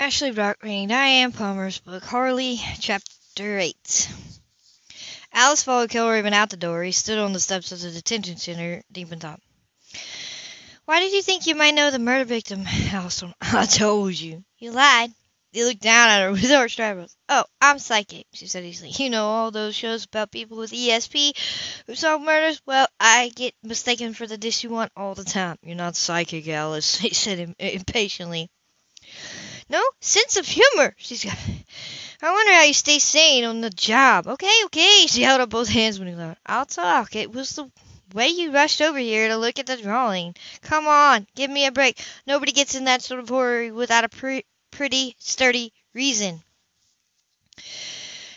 Ashley Brock reading Diane Palmer's book, Harley, Chapter 8. Alice followed Kilraven out the door. He stood on the steps of the detention center, deep in thought. Why did you think you might know the murder victim, Alice? I told you. You lied. He looked down at her with arched eyebrows. Oh, I'm psychic, she said easily. You know all those shows about people with ESP who solve murders? Well, I get mistaken for the dish you want all the time. You're not psychic, Alice, he said impatiently. No sense of humor, she's got. I wonder how you stay sane on the job. Okay, she held up both hands when he laughed. I'll talk. It was the way you rushed over here to look at the drawing. Come on, give me a break. Nobody gets in that sort of horror without a pretty sturdy reason.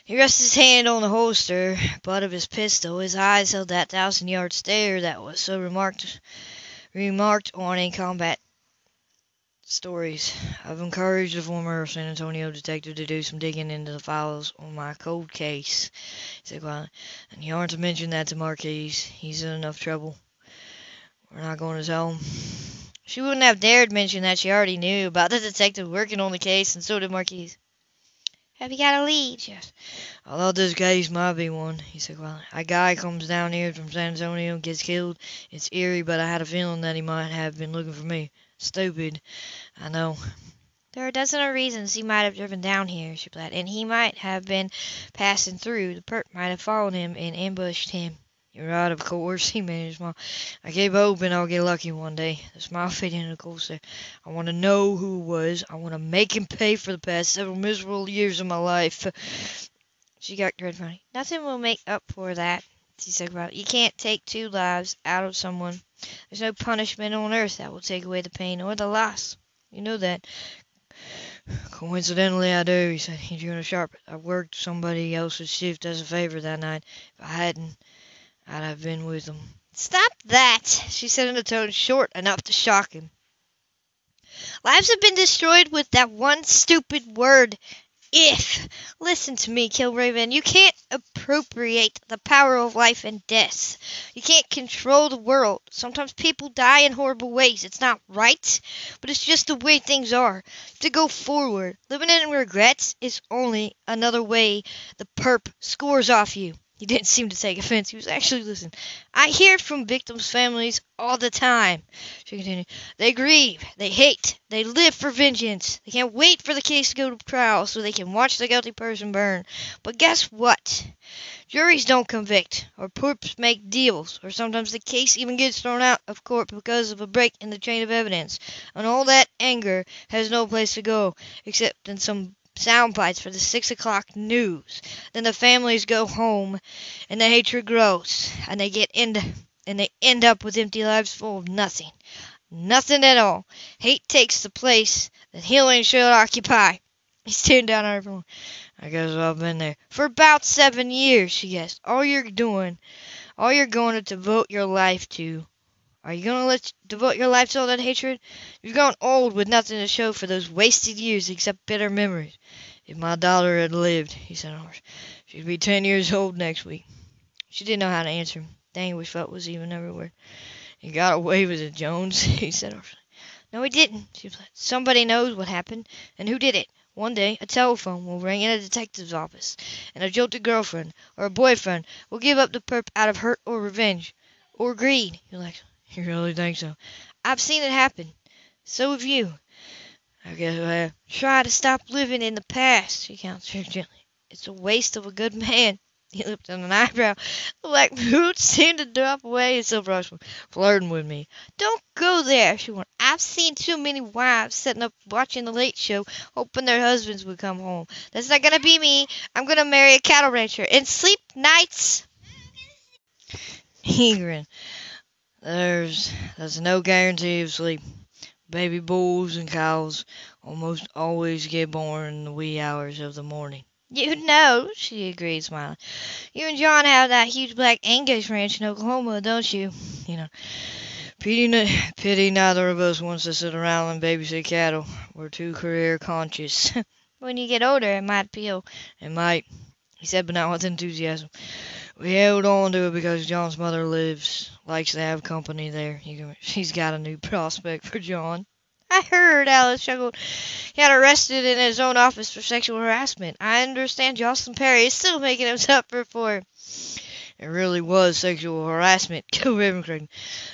He rested his hand on the holster, butt of his pistol. His eyes held that 1,000-yard stare that was so remarked on in combat stories. I've encouraged the former San Antonio detective to do some digging into the files on my cold case, he said quietly. And you aren't to mention that to Marquise. He's in enough trouble. We're not going to tell him. She wouldn't have dared mention that she already knew about the detective working on the case, and so did Marquise. Have you got a lead? Yes. Although this case might be one, he said quietly. A guy comes down here from San Antonio, gets killed. It's eerie, but I had a feeling that he might have been looking for me. Stupid, I know. There are a dozen of reasons he might have driven down here, she replied, and he might have been passing through. The perp might have followed him and ambushed him. You're right, of course, he managed to smile. I keep hoping I'll get lucky one day. The smile fit in the cold stare. I want to know who it was. I want to make him pay for the past several miserable years of my life. She got dread funny. Nothing will make up for that, she said quietly. You can't take two lives out of someone. There's no punishment on earth that will take away the pain or the loss. You know that. Coincidentally, I do, he said. He drew in a sharp. I worked somebody else's shift as a favor that night. If I hadn't, I'd have been with him. Stop that, she said in a tone short enough to shock him. Lives have been destroyed with that one stupid word. If. Listen to me, Kilraven. You can't appropriate the power of life and death. You can't control the world. Sometimes people die in horrible ways. It's not right, but it's just the way things are. To go forward, living in regrets is only another way the perp scores off you. He didn't seem to take offense. He was actually listening. I hear from victims' families all the time, she continued. They grieve. They hate. They live for vengeance. They can't wait for the case to go to trial so they can watch the guilty person burn. But guess what? Juries don't convict, or perps make deals, or sometimes the case even gets thrown out of court because of a break in the chain of evidence. And all that anger has no place to go, except in some sound bites for the 6:00 news. Then the families go home, and the hatred grows, and they end up with empty lives full of nothing. Nothing at all. Hate takes the place that healing should occupy. He stared down at everyone. I guess I've been there. For about 7 years, she guessed. All you're going to devote your life to. Are you going to devote your life to all that hatred? You've gone old with nothing to show for those wasted years except bitter memories. If my daughter had lived, he said, she'd be 10 years old next week. She didn't know how to answer him. The anguish felt was even everywhere. He got away with it, Jones, he said harshly. No, he didn't, she replied. Somebody knows what happened and who did it. One day, a telephone will ring in a detective's office, and a jilted girlfriend or a boyfriend will give up the perp out of hurt or revenge or greed. He laughed. You really think so? I've seen it happen. So have you. I guess I have. Try to stop living in the past, she counseled gently. It's a waste of a good man. He lifted an eyebrow. The black boots seemed to drop away and silver eyes were flirting with me. Don't go there, she warned. I've seen too many wives sitting up watching the late show, hoping their husbands would come home. That's not going to be me. I'm going to marry a cattle rancher and sleep nights. He grinned. There's no guarantee of sleep. Baby bulls and cows almost always get born in the wee hours of the morning. You know, she agreed, smiling. You and John have that huge black Angus ranch in Oklahoma, don't you? You know, pity neither of us wants to sit around and babysit cattle. We're too career conscious. When you get older, it might appeal. It might, he said, but not with enthusiasm. We held on to it because John's mother likes to have company there. She's got a new prospect for John. I heard, Alice chuckled. He got arrested in his own office for sexual harassment. I understand Jocelyn Perry is still making him suffer for it. It really was sexual harassment. The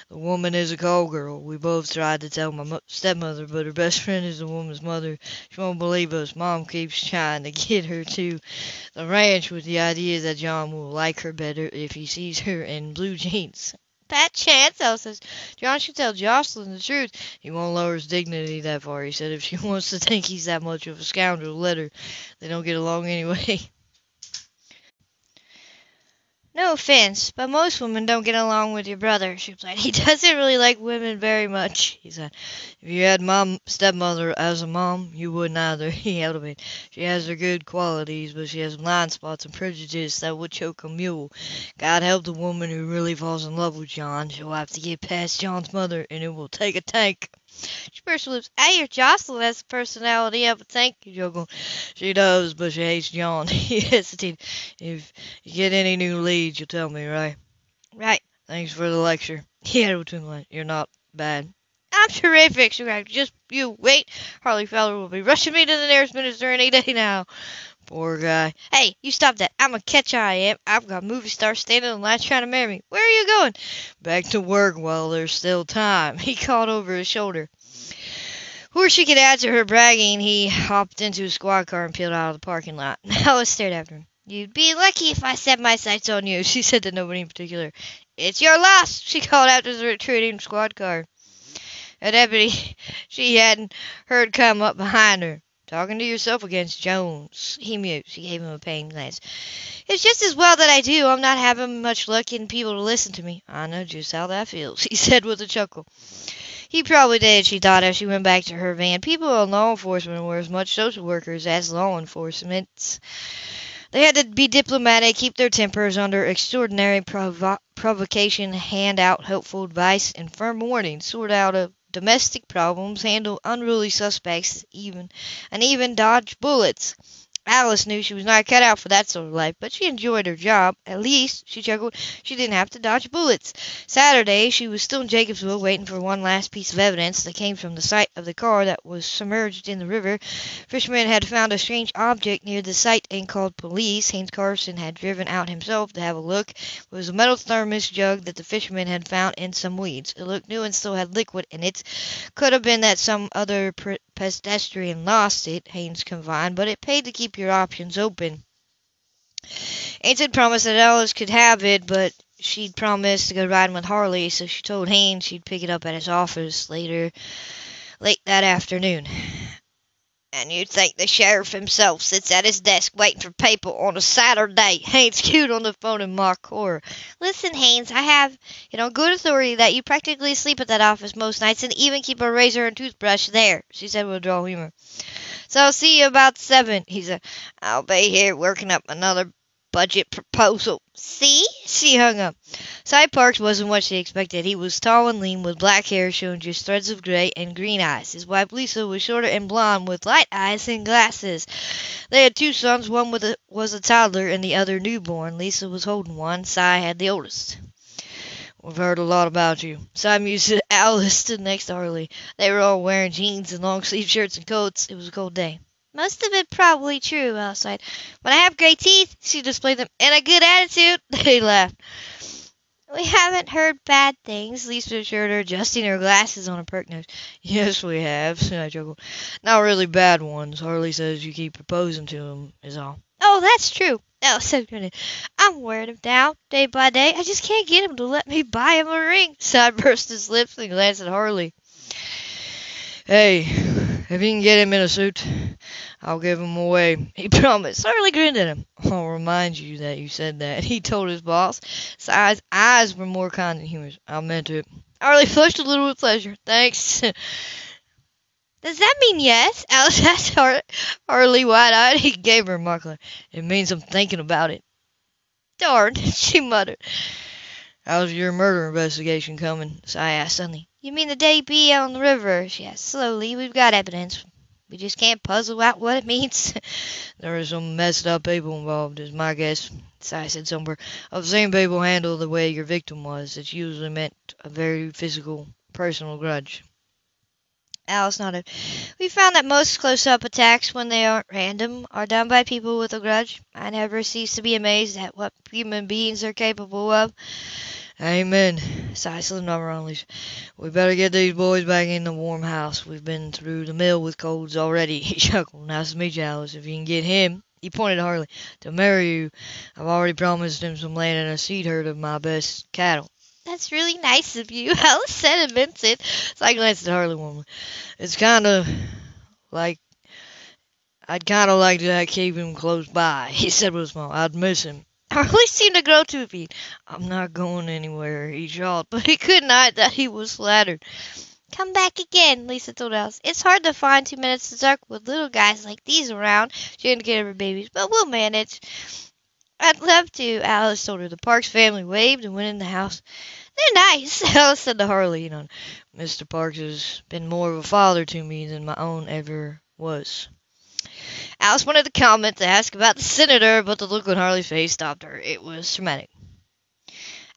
woman is a call girl. We both tried to tell my stepmother, but her best friend is the woman's mother. She won't believe us. Mom keeps trying to get her to the ranch with the idea that John will like her better if he sees her in blue jeans. That chance, Elle says. John should tell Jocelyn the truth. He won't lower his dignity that far. He said if she wants to think he's that much of a scoundrel, let her. They don't get along anyway. No offense, but most women don't get along with your brother, she replied. He doesn't really like women very much, he said. If you had my stepmother as a mom, you wouldn't either, he held a bit. She has her good qualities, but she has blind spots and prejudice that would choke a mule. God help the woman who really falls in love with John. She'll have to get past John's mother, and it will take a tank. She burst her lips. I hear Jocelyn has the personality of a tank, you joke. She does, but she hates John. He hesitated. If you get any new leads, you'll tell me, right? Right. Thanks for the lecture. He had between lines. You're not bad. I'm terrific, she cried. Just you wait. Harley Fowler will be rushing me to the nearest minister any day now. Poor guy. Hey, you stop that. I'm a catch I am. I've got movie stars standing in line trying to marry me. Where are you going? Back to work while there's still time, he called over his shoulder. Before she could answer her bragging, he hopped into his squad car and peeled out of the parking lot. Alice stared after him. You'd be lucky if I set my sights on you, she said to nobody in particular. It's your loss, she called after the retreating squad car. A deputy she hadn't heard come up behind her. Talking to yourself against Jones, he mused. She gave him a pained glance. It's just as well that I do. I'm not having much luck getting people to listen to me. I know just how that feels, he said with a chuckle. He probably did, she thought, as she went back to her van. People in law enforcement were as much social workers as law enforcement. They had to be diplomatic, keep their tempers under extraordinary provocation, hand out helpful advice and firm warnings, sort out a domestic problems, handle unruly suspects, even dodge bullets. Alice knew she was not cut out for that sort of life, but she enjoyed her job. At least, she chuckled, she didn't have to dodge bullets. Saturday, she was still in Jacobsville waiting for one last piece of evidence that came from the site of the car that was submerged in the river. Fishermen had found a strange object near the site and called police. Haynes Carson had driven out himself to have a look. It was a metal thermos jug that the fishermen had found in some weeds. It looked new and still had liquid in it. Could have been that some other pedestrian lost it, Haynes confined, but it paid to keep your options open. Haynes had promised that Alice could have it, but she'd promised to go riding with Harley, so she told Haynes she'd pick it up at his office late that afternoon. And you'd think the sheriff himself sits at his desk waiting for people on a Saturday. Haynes cooed on the phone in mock horror. Listen, Haynes, I have it on good authority that you practically sleep at that office most nights and even keep a razor and toothbrush there, she said with droll humor. So I'll see you about 7, he said. I'll be here working up another budget proposal. See? She hung up. Cy Parks wasn't what she expected. He was tall and lean, with black hair showing just threads of gray and green eyes. His wife Lisa was shorter and blonde, with light eyes and glasses. They had 2 sons. One was a toddler and the other newborn. Lisa was holding one. Cy had the oldest. We've heard a lot about you, Cy mused. Alice stood next to Harley. They were all wearing jeans and long-sleeved shirts and coats. It was a cold day. Most of it probably true, Alice sighed. When I have great teeth, she displayed them, and a good attitude, they laughed. We haven't heard bad things, Lisa assured her, adjusting her glasses on a perk nose. Yes, we have, I chuckled. Not really bad ones. Harley says you keep proposing to him, is all. Oh, that's true, Alice said, grinning. I'm wearing him down, day by day. I just can't get him to let me buy him a ring. Cy burst his lips and glanced at Harley. Hey, if you can get him in a suit, I'll give him away, he promised. Harley grinned at him. I'll remind you that you said that, he told his boss. Cy's eyes were more kind than humorous. I meant it. Harley flushed a little with pleasure. Thanks. Does that mean yes? Alice asked Harley wide-eyed. He gave her a mock look. It means I'm thinking about it. Darn, she muttered. How's your murder investigation coming? Cy asked suddenly. You mean the day B on the river? She asked slowly. We've got evidence. We just can't puzzle out what it means. There are some messed up people involved, is my guess, Cy said somewhere. I've seen people handle the way your victim was. It's usually meant a very physical, personal grudge. Alice nodded. We found that most close-up attacks, when they aren't random, are done by people with a grudge. I never cease to be amazed at what human beings are capable of. Amen. Cy slimmed over on Lisa. We better get these boys back in the warm house. We've been through the mill with colds already. He chuckled. Nice to meet you, Alice. If you can get him, he pointed to Harley, to marry you. I've already promised him some land and a seed herd of my best cattle. That's really nice of you, Alice said and meant it. So I glanced at Harley warmly. It's I'd kind of like to keep him close by, he said with a smile. I'd miss him. Harley seemed to grow 2 feet. I'm not going anywhere, he drawled, but he couldn't hide that he was flattered. Come back again, Lisa told Alice. It's hard to find 2 minutes to talk with little guys like these around. She indicated her babies, but we'll manage. I'd love to, Alice told her. The Parks family waved and went in the house. They're nice, Alice said to Harley. You know, Mr. Parks has been more of a father to me than my own ever was. Alice wanted to comment to ask about the senator, but the look on Harley's face stopped her. It was traumatic.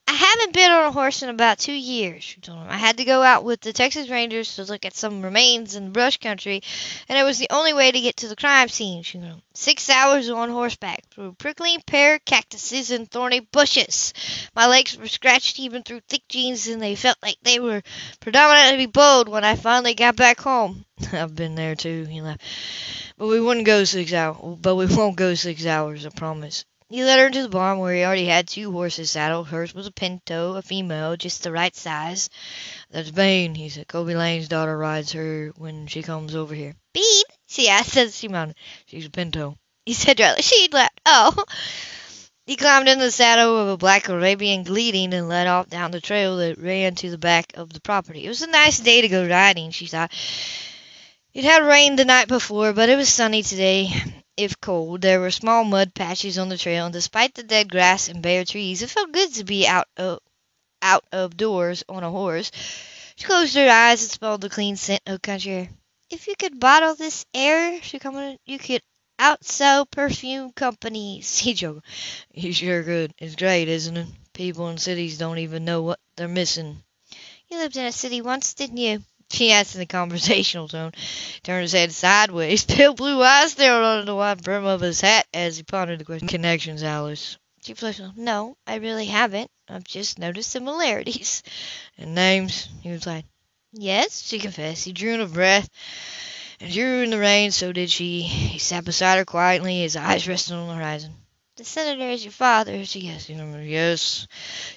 I haven't been on a horse in about 2 years, she told him. I had to go out with the Texas Rangers to look at some remains in the brush country, and it was the only way to get to the crime scene, she told him. 6 hours on horseback, through prickly pear cactuses and thorny bushes. My legs were scratched even through thick jeans, and they felt like they were predominantly bowed when I finally got back home. I've been there too, he laughed. But we won't go six hours, I promise. He led her into the barn where he already had 2 horses saddled. Hers was a pinto, a female, just the right size. That's Bane, he said. Kobe Lane's daughter rides her when she comes over here. Bane? She asked as she mounted. She's a pinto, he said dryly. She laughed. Oh. He climbed into the saddle of a black Arabian gleading and led off down the trail that ran to the back of the property. It was a nice day to go riding, she thought. It had rained the night before, but it was sunny today. If cold, there were small mud patches on the trail, and despite the dead grass and bare trees, it felt good to be out of doors on a horse. She closed her eyes and smelled the clean scent of country air. If you could bottle this air, she commented, you could outsell perfume companies. He joked. You sure could. It's great, isn't it? People in cities don't even know what they're missing. You lived in a city once, didn't you? She asked in a conversational tone, turned his head sideways, pale blue eyes stared under the wide brim of his hat as he pondered the question. Connections, Alice. She flushed. No, I really haven't. I've just noticed similarities. And names, he replied. Yes, she confessed. He drew in a breath and drew in the reins, so did she. He sat beside her quietly, his eyes resting on the horizon. The senator is your father, she guessed. Yes.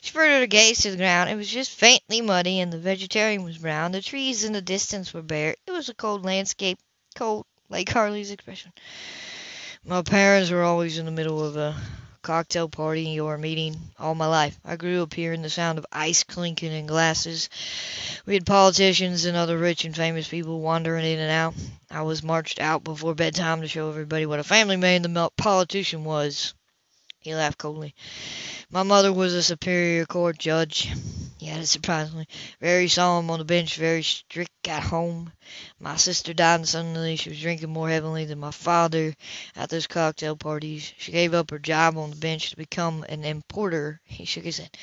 She furrowed her gaze to the ground. It was just faintly muddy, and the vegetation was brown. The trees in the distance were bare. It was a cold landscape, cold, like Harley's expression. My parents were always in the middle of a cocktail party or a meeting all my life. I grew up hearing the sound of ice clinking in glasses. We had politicians and other rich and famous people wandering in and out. I was marched out before bedtime to show everybody what a family man the politician was. He laughed coldly. My mother was a superior court judge. He added surprisingly. Very solemn on the bench, very strict at home. My sister died suddenly. She was drinking more heavily than my father at those cocktail parties. She gave up her job on the bench to become an importer. He shook his head.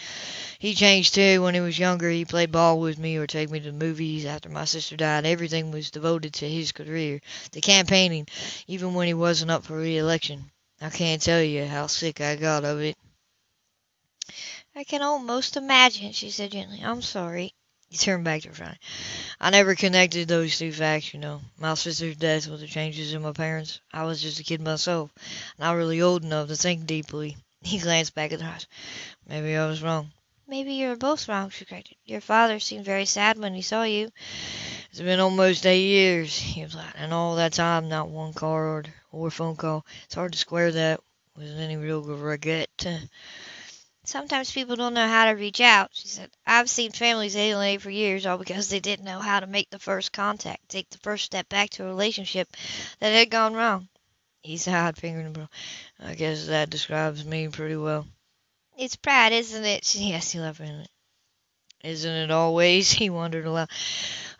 He changed too. When he was younger, he played ball with me or take me to the movies. After my sister died, everything was devoted to his career, to campaigning, even when he wasn't up for re-election. I can't tell you how sick I got of it. I can almost imagine, she said gently. I'm sorry. He turned back to her friend. I never connected those 2 facts, you know. My sister's death with the changes in my parents. I was just a kid myself, not really old enough to think deeply. He glanced back at her eyes. Maybe I was wrong. Maybe you were both wrong, she corrected. Your father seemed very sad when he saw you. It's been almost 8 years, he replied, and all that time, not one card or phone call. It's hard to square that with any real regret. Sometimes people don't know how to reach out, she said. I've seen families alienate for years, all because they didn't know how to make the first contact, take the first step back to a relationship that had gone wrong. He sighed, fingering the brow. I guess that describes me pretty well. It's pride, isn't it? She asked. He laughed. Isn't it always? He wondered aloud.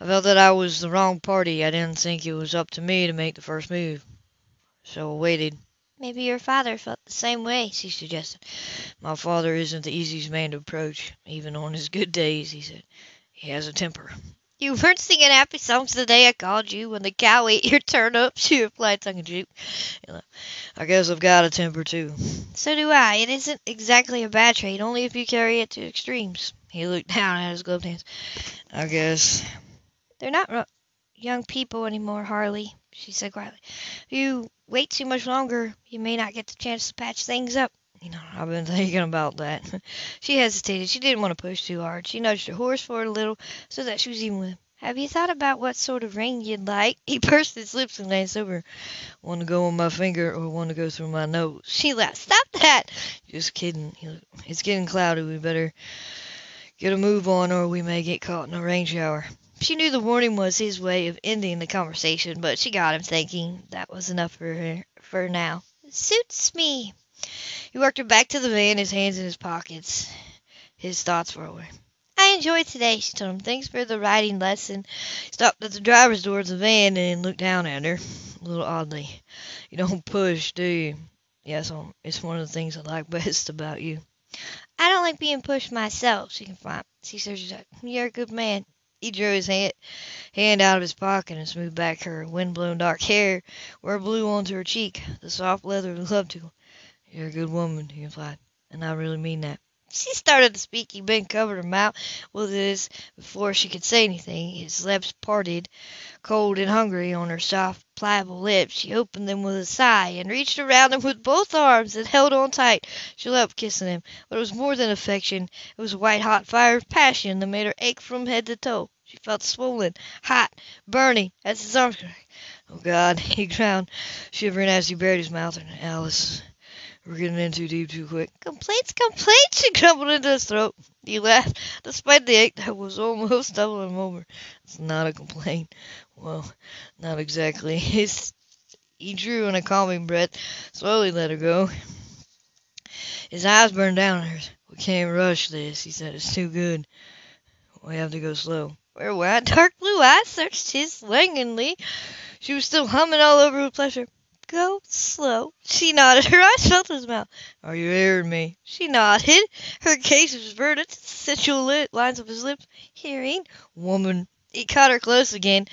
I felt that I was the wrong party. I didn't think it was up to me to make the first move. So I waited. Maybe your father felt the same way, she suggested. My father isn't the easiest man to approach, even on his good days, he said. He has a temper. You weren't singing happy songs the day I called you. When the cow ate your turnips, you replied tongue in cheek. I guess I've got a temper, too. So do I. It isn't exactly a bad trait, only if you carry it to extremes. He looked down at his gloved hands. I guess. They're not young people anymore, Harley, she said quietly. If you wait too much longer, you may not get the chance to patch things up. You know, I've been thinking about that. She hesitated. She didn't want to push too hard. She nudged her horse forward a little so that she was even with him. Have you thought about what sort of ring you'd like? He pursed his lips and glanced over. Want to go on my finger or want to go through my nose? She laughed. Stop that! Just kidding. It's getting cloudy. We better get a move on or we may get caught in a rain shower. She knew the warning was his way of ending the conversation, but she got him thinking. That was enough for her for now. It suits me. He worked her back to the van, his hands in his pockets. His thoughts were away. I enjoyed today, she told him. Thanks for the riding lesson. He stopped at the driver's door of the van and looked down at her, a little oddly. You don't push, do you? Yes, it's one of the things I like best about you. I don't like being pushed myself, she confided. She said, you're a good man. He drew his hand out of his pocket and smoothed back her windblown dark hair where it blew onto her cheek, the soft leather of the club tool. You're a good woman, he replied, and I really mean that. She started to speak. He bent covered her mouth with his before she could say anything. His lips parted, cold and hungry, on her soft, pliable lips. She opened them with a sigh and reached around him with both arms and held on tight. She loved kissing him, but it was more than affection. It was a white-hot fire of passion that made her ache from head to toe. She felt swollen, hot, burning, as his arms cracked. Oh, God, he groaned, shivering as he buried his mouth in Alice. We're getting in too deep too quick. Complaints, she grumbled into his throat. He laughed, despite the ache that was almost doubling him over. It's not a complaint. Well, not exactly. He drew in a calming breath, slowly let her go. His eyes burned down on hers. We can't rush this, he said. It's too good. We have to go slow. Her wide, dark blue eyes searched his longingly. She was still humming all over with pleasure. Go slow. She nodded. Her eyes felt his mouth. Are you hearing me? She nodded. Her gaze was averted to the sensual lines of his lips. Hearing? Woman. He caught her close again,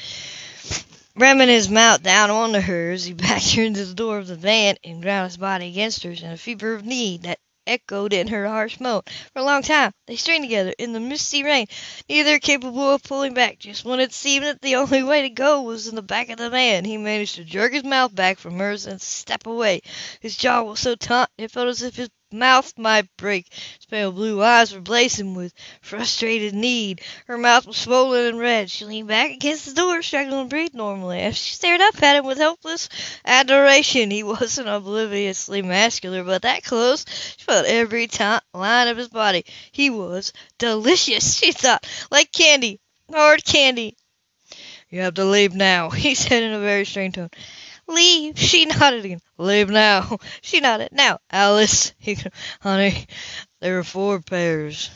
ramming his mouth down onto hers. He backed her into the door of the van and ground his body against hers in a fever of need that echoed in her harsh moan. For a long time, they strained together in the misty rain, neither capable of pulling back. Just when it seemed that the only way to go was in the back of the van, he managed to jerk his mouth back from hers and step away. His jaw was so taut, it felt as if his mouth might break. His pale blue eyes were blazing with frustrated need. Her mouth was swollen and red. She leaned back against the door, struggling to breathe normally. As she stared up at him with helpless adoration, he wasn't obliviously masculine, but that close, she felt every line of his body. He was delicious, she thought, like candy, hard candy. You have to leave now, he said in a very strange tone. Leave, she nodded again. Leave now, she nodded. Now, Alice, honey, there are 4 pairs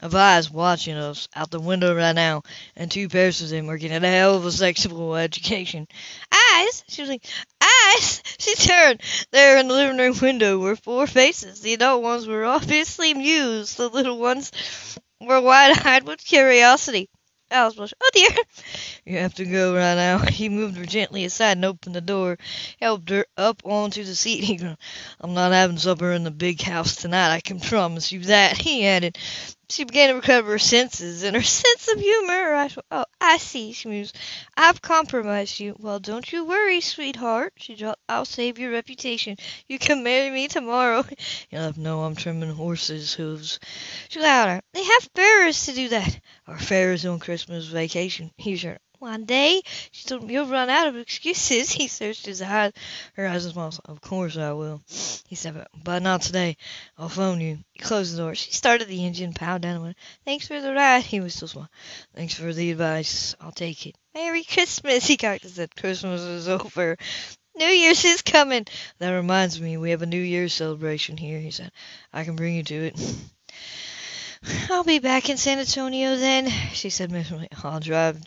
of eyes watching us out the window right now, and 2 pairs of them are getting a hell of a sexual education. Eyes, she was like, eyes, she turned. There in the living room window were 4 faces. The adult ones were obviously amused. The little ones were wide-eyed with curiosity. Alice blushed. Oh, dear. You have to go right now. He moved her gently aside and opened the door, helped her up onto the seat. He groaned. I'm not having supper in the big house tonight. I can promise you that, he added. She began to recover her senses and her sense of humor. Oh, I see, she mused. I've compromised you. Well, don't you worry, sweetheart, she dropped. I'll save your reputation. You can marry me tomorrow. You'll have no, I'm trimming horses' hooves. She louder. They have farriers to do that. Our fair is on Christmas vacation, he assured her. One day, she told him, you'll run out of excuses. He searched his eyes. Her eyes smiled. Of course I will, he said, but not today. I'll phone you. He closed the door. She started the engine, piled down the window. Thanks for the ride. He was still smiling. Thanks for the advice. I'll take it. Merry Christmas, he said. Christmas is over. New Year's is coming. That reminds me, we have a New Year's celebration here, he said. I can bring you to it. I'll be back in San Antonio then, she said miserably. I'll drive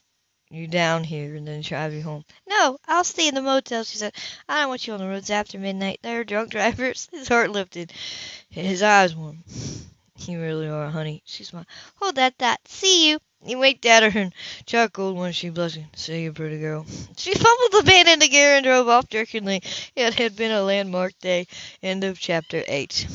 you down here and then drive you home. No, I'll stay in the motel, she said. I don't want you on the roads after midnight. They're drunk drivers. His heart lifted. His eyes warmed. You really are, honey, she smiled. Hold that thought. See you. He winked at her and chuckled when she blushed. "See you, pretty girl." She fumbled the van into gear and drove off jerkily. It had been a landmark day. End of chapter 8.